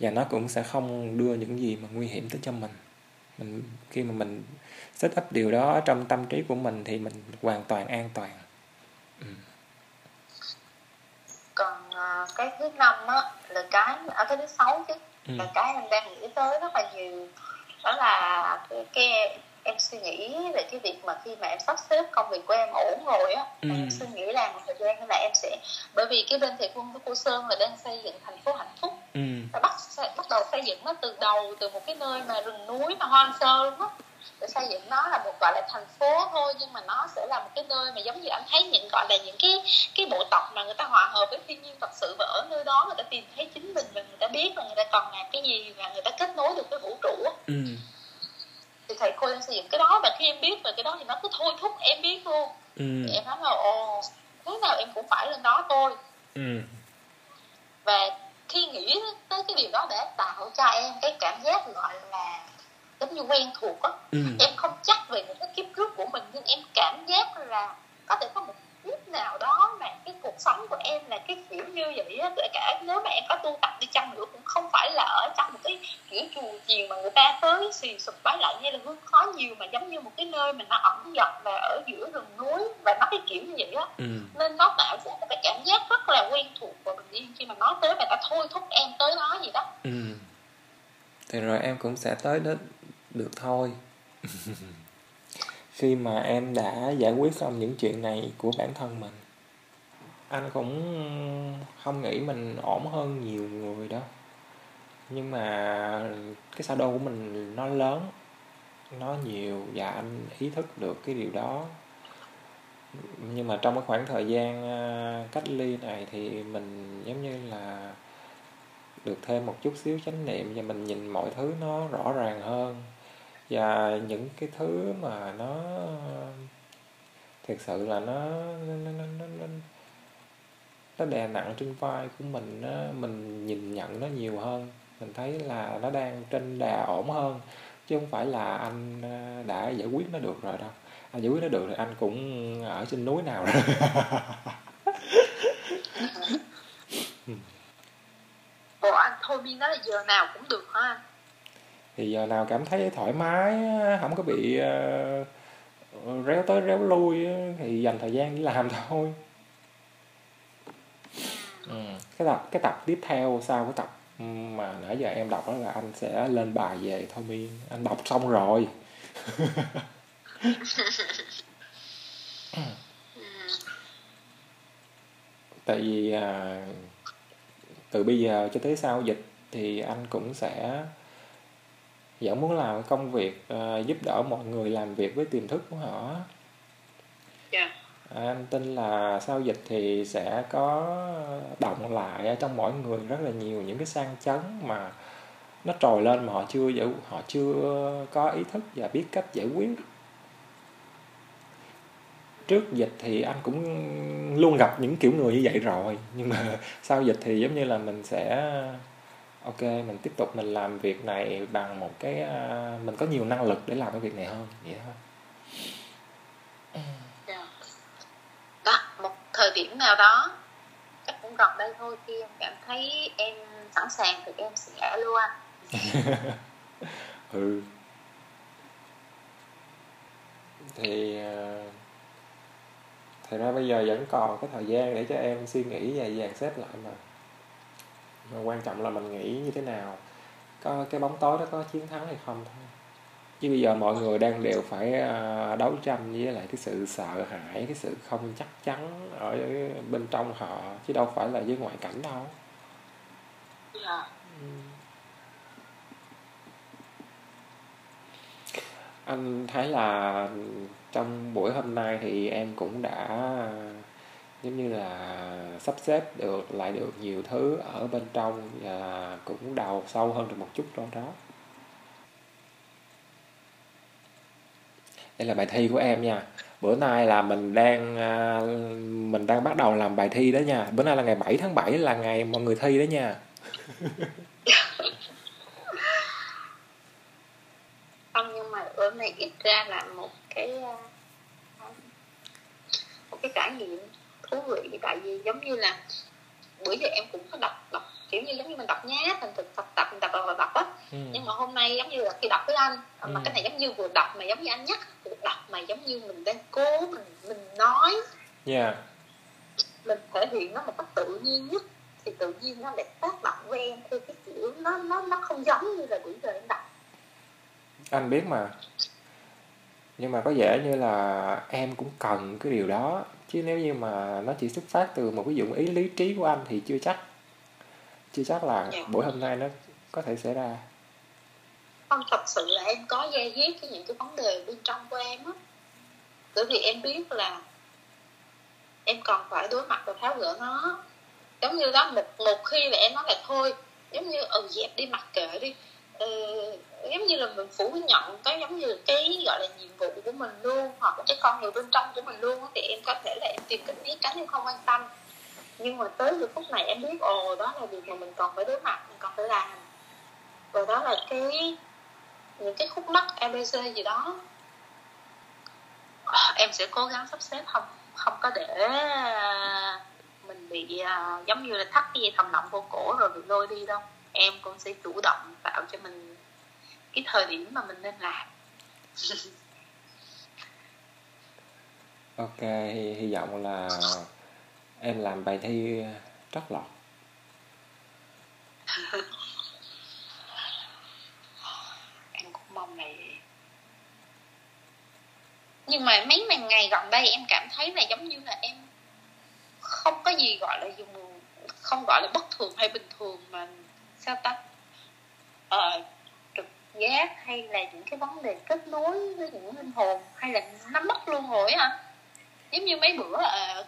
và nó cũng sẽ không đưa những gì mà nguy hiểm tới cho mình. Khi mà mình set up điều đó trong tâm trí của mình thì mình hoàn toàn an toàn. cái thứ năm á là cái ở cái thứ sáu chứ là cái mình đang nghĩ tới rất là nhiều, đó là cái em suy nghĩ về cái việc mà khi mà em sắp xếp công việc của em ổn rồi á, em suy nghĩ là một thời gian là em sẽ, bởi vì cái bên Thiện Quân của cô Sơn là đang xây dựng thành phố hạnh phúc, và bắt đầu xây dựng nó từ đầu, từ một cái nơi mà rừng núi mà hoang sơ luôn á, để xây dựng nó là một, gọi là thành phố thôi, nhưng mà nó sẽ là một cái nơi mà giống như anh thấy những, gọi là những cái bộ tộc mà người ta hòa hợp với thiên nhiên thật sự, và ở nơi đó người ta tìm thấy chính mình, và người ta biết là người ta còn làm cái gì, và người ta kết nối được với vũ trụ á. Thì thầy cô em sử dụng cái đó, và khi em biết về cái đó thì nó cứ thôi thúc em biết luôn. Thì em nói là ồ, thế nào em cũng phải lên đó thôi. Và khi nghĩ tới cái điều đó để tạo cho em cái cảm giác gọi là giống như quen thuộc á. Em không chắc về những cái kiếp trước của mình, nhưng em cảm giác là có thể có một kiếp nào đó mà cái cuộc sống của em là cái kiểu như vậy á. Kể cả nếu mà em có tu tập đi chăng nữa cũng không phải là ở trong một cái kiểu chùa chiền mà người ta tới xì sụp bái lạy hay là hương khói nhiều, mà giống như một cái nơi mà nó ẩn dật và ở giữa rừng núi, và nó cái kiểu như vậy á. Nên nó tạo ra một cái cảm giác rất là quen thuộc và bình yên khi mà nói tới, mà ta thôi thúc em tới nó gì đó. Thì rồi em cũng sẽ tới đó được thôi. Khi mà em đã giải quyết xong những chuyện này của bản thân mình, anh cũng không nghĩ mình ổn hơn nhiều người đó, nhưng mà cái sao đôi của mình nó lớn, nó nhiều, và anh ý thức được cái điều đó. Nhưng mà trong cái khoảng thời gian cách ly này thì mình giống như là được thêm một chút xíu chánh niệm, và mình nhìn mọi thứ nó rõ ràng hơn, và những cái thứ mà nó thực sự là nó đè nặng trên vai của mình, mình nhìn nhận nó nhiều hơn, mình thấy là nó đang trên đà ổn hơn, chứ không phải là anh đã giải quyết nó được rồi đâu. Anh giải quyết nó được thì anh cũng ở trên núi nào rồi. Ủa, anh thôi miên đó là giờ nào cũng được hả anh? Thì giờ nào cảm thấy thoải mái, không có bị réo tới réo lui thì dành thời gian để làm thôi. Cái tập tiếp theo sau cái tập mà nãy giờ em đọc đó là anh sẽ lên bài về thôi miên. Anh đọc xong rồi. Tại vì từ bây giờ cho tới sau dịch thì anh cũng sẽ vẫn muốn làm công việc giúp đỡ mọi người làm việc với tiềm thức của họ. Anh tin là sau dịch thì sẽ có động lại trong mỗi người rất là nhiều những cái sang chấn mà nó trồi lên mà họ chưa có ý thức và biết cách giải quyết. Trước dịch thì anh cũng luôn gặp những kiểu người như vậy rồi, nhưng mà sau dịch thì giống như là mình sẽ ok, mình tiếp tục mình làm việc này bằng một cái mình có nhiều năng lực để làm cái việc này hơn, vậy thôi. Đó, một thời điểm nào đó chắc cũng gần đây thôi, khi em cảm thấy em sẵn sàng thì em sẽ luôn anh. Thì ra bây giờ vẫn còn cái thời gian để cho em suy nghĩ và dàn xếp lại mà quan trọng là mình nghĩ như thế nào, có cái bóng tối đó có chiến thắng hay không thôi. Chứ bây giờ mọi người đang đều phải đấu tranh với lại cái sự sợ hãi, cái sự không chắc chắn ở bên trong họ, chứ đâu phải là với ngoại cảnh đâu. Anh thấy là trong buổi hôm nay thì em cũng đã giống như là sắp xếp được lại được nhiều thứ ở bên trong, và cũng đào sâu hơn được một chút trong đó. Đây là bài thi của em nha. Bữa nay là mình đang bắt đầu làm bài thi đó nha. Bữa nay là ngày 7 tháng 7 là ngày mọi người thi đó nha. Không, nhưng mà bữa nay ít ra là một cái trải nghiệm thú vị, tại vì giống như là bữa giờ em cũng có đọc kiểu như giống như mình đọc nhá, mình tập á. Nhưng mà hôm nay giống như là khi đọc với anh mà cái này giống như vừa đọc mà giống như anh nhắc vừa đọc, mà giống như mình đang cố mình nói, mình thể hiện nó một cách tự nhiên nhất. thì tự nhiên nó lại tác động với em theo cái kiểu nó không giống như là buổi giờ em đọc. Anh biết mà, nhưng mà có vẻ như là em cũng cần cái điều đó, chứ nếu như mà nó chỉ xuất phát từ một cái dụng ý lý trí của anh thì chưa chắc là buổi hôm nay nó có thể xảy ra. Không, thật sự là em có dây dứt với những cái vấn đề bên trong của em á, bởi vì em biết là em còn phải đối mặt và tháo gỡ nó. Giống như đó, một khi là em nói là thôi, giống như dẹp đi, mặc kệ đi, giống như là mình phủ nhận cái giống như cái gọi là nhiệm vụ của mình luôn, hoặc là cái con người bên trong của mình luôn, thì em có thể là em tìm cách né tránh, em không quan tâm. Nhưng mà tới giờ phút này em biết đó là việc mà mình còn phải đối mặt, mình còn phải làm, và đó là cái những cái khúc mắc ABC gì đó. Em sẽ cố gắng sắp xếp, không có để mình bị giống như là thắt cái dây thòng lọng vô cổ rồi bị lôi đi đâu. Em cũng sẽ chủ động tạo cho mình cái thời điểm mà mình nên làm. Ok, hy vọng là em làm bài thi trót lọt. Em cũng mong này. Nhưng mà mấy ngày gần đây em cảm thấy là giống như là em không có gì gọi là không gọi là bất thường hay bình thường, mà sao ta trực giác hay là những cái vấn đề kết nối với những linh hồn hay là nó mất luôn rồi hả? Giống như mấy bữa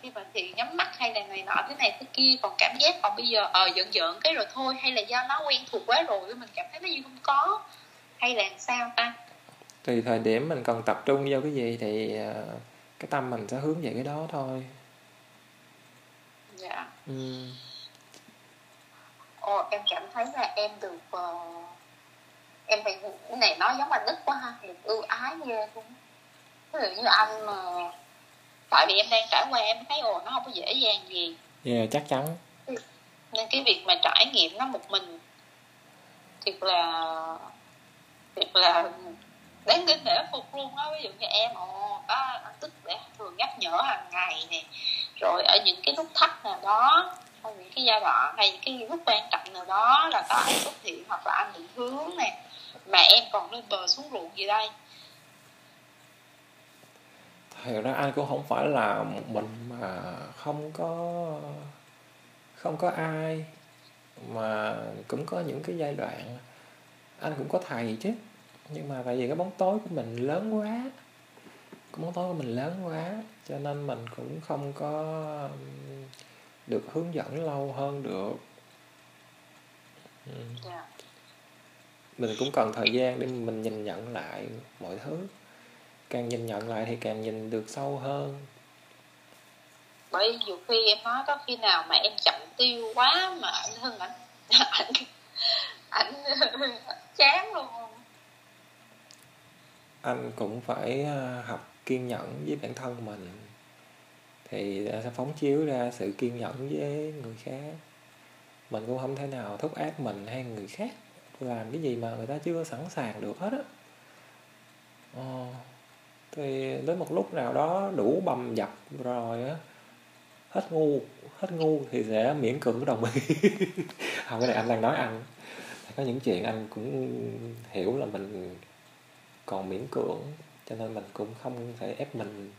khi mà Thiện nhắm mắt hay là này nọ thế này thế kia còn cảm giác, còn bây giờ giận cái rồi thôi, hay là do nó quen thuộc quá rồi mình cảm thấy nó như không có, hay là sao ta? Tùy thời điểm mình cần tập trung vào cái gì thì cái tâm mình sẽ hướng về cái đó thôi. Dạ. Em cảm thấy là em được em phải cái này nói giống là đức quá ha, được ưu ái ghê luôn. Ví dụ như anh mà tại vì em đang trải qua em thấy nó không có dễ dàng gì. Dạ, yeah, chắc chắn. Nên cái việc mà trải nghiệm nó một mình thiệt là đáng kính để phục luôn á. Ví dụ như em có tức để thường nhắc nhở hàng ngày nè, rồi ở những cái nút thắt nào đó, hay những cái giai đoạn hay những cái lúc quan trọng nào đó là có anh xuất hiện hoặc là anh định hướng nè, mà em còn lên bờ xuống ruộng gì đây. Thật ra anh cũng không phải là một mình mà không có ai, mà cũng có những cái giai đoạn anh cũng có thầy chứ, nhưng mà tại vì cái bóng tối của mình lớn quá, cho nên mình cũng không có được hướng dẫn lâu hơn được. Mình cũng cần thời gian để mình nhìn nhận lại mọi thứ, càng nhìn nhận lại thì càng nhìn được sâu hơn. Bởi vì khi em nói có khi nào mà em chậm tiêu quá mà ảnh chán luôn. Anh cũng phải học kiên nhẫn với bản thân mình thì sẽ phóng chiếu ra sự kiên nhẫn với người khác. Mình cũng không thể nào thúc ép mình hay người khác làm cái gì mà người ta chưa sẵn sàng được hết á. Thì đến một lúc nào đó đủ bầm dập rồi á, hết ngu thì sẽ miễn cưỡng đồng ý. Không, cái này anh đang nói anh. Có những chuyện anh cũng hiểu là mình còn miễn cưỡng, cho nên mình cũng không thể ép mình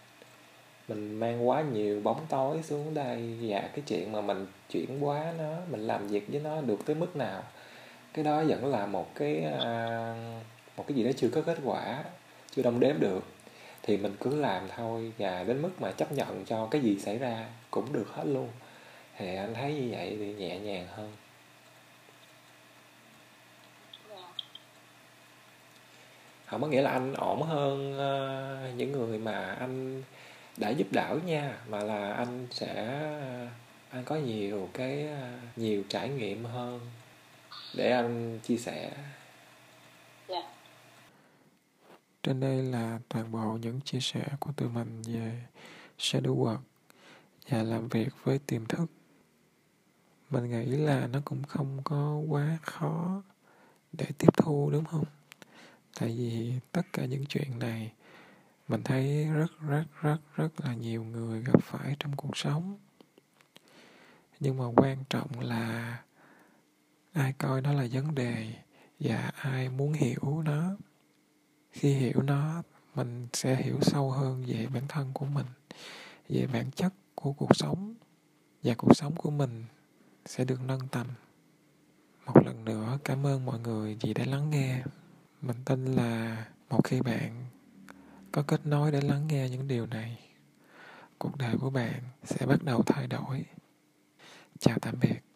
mang quá nhiều bóng tối xuống đây. Và cái chuyện mà mình chuyển quá nó, mình làm việc với nó được tới mức nào, cái đó vẫn là một cái gì đó chưa có kết quả, chưa đong đếm được, thì mình cứ làm thôi. Và đến mức mà chấp nhận cho cái gì xảy ra cũng được hết luôn, thì anh thấy như vậy thì nhẹ nhàng hơn. Không có nghĩa là anh ổn hơn những người mà anh đã giúp đỡ nha, mà là anh có nhiều trải nghiệm hơn để anh chia sẻ. Yeah. Trên đây là toàn bộ những chia sẻ của tụi mình về shadow work và làm việc với tiềm thức. Mình nghĩ là nó cũng không có quá khó để tiếp thu, đúng không? Tại vì tất cả những chuyện này mình thấy rất là nhiều người gặp phải trong cuộc sống. Nhưng mà quan trọng là ai coi nó là vấn đề và ai muốn hiểu nó. Khi hiểu nó, mình sẽ hiểu sâu hơn về bản thân của mình, về bản chất của cuộc sống, và cuộc sống của mình sẽ được nâng tầm. Một lần nữa cảm ơn mọi người vì đã lắng nghe. Mình tin là một khi bạn có kết nối để lắng nghe những điều này, cuộc đời của bạn sẽ bắt đầu thay đổi. Chào tạm biệt.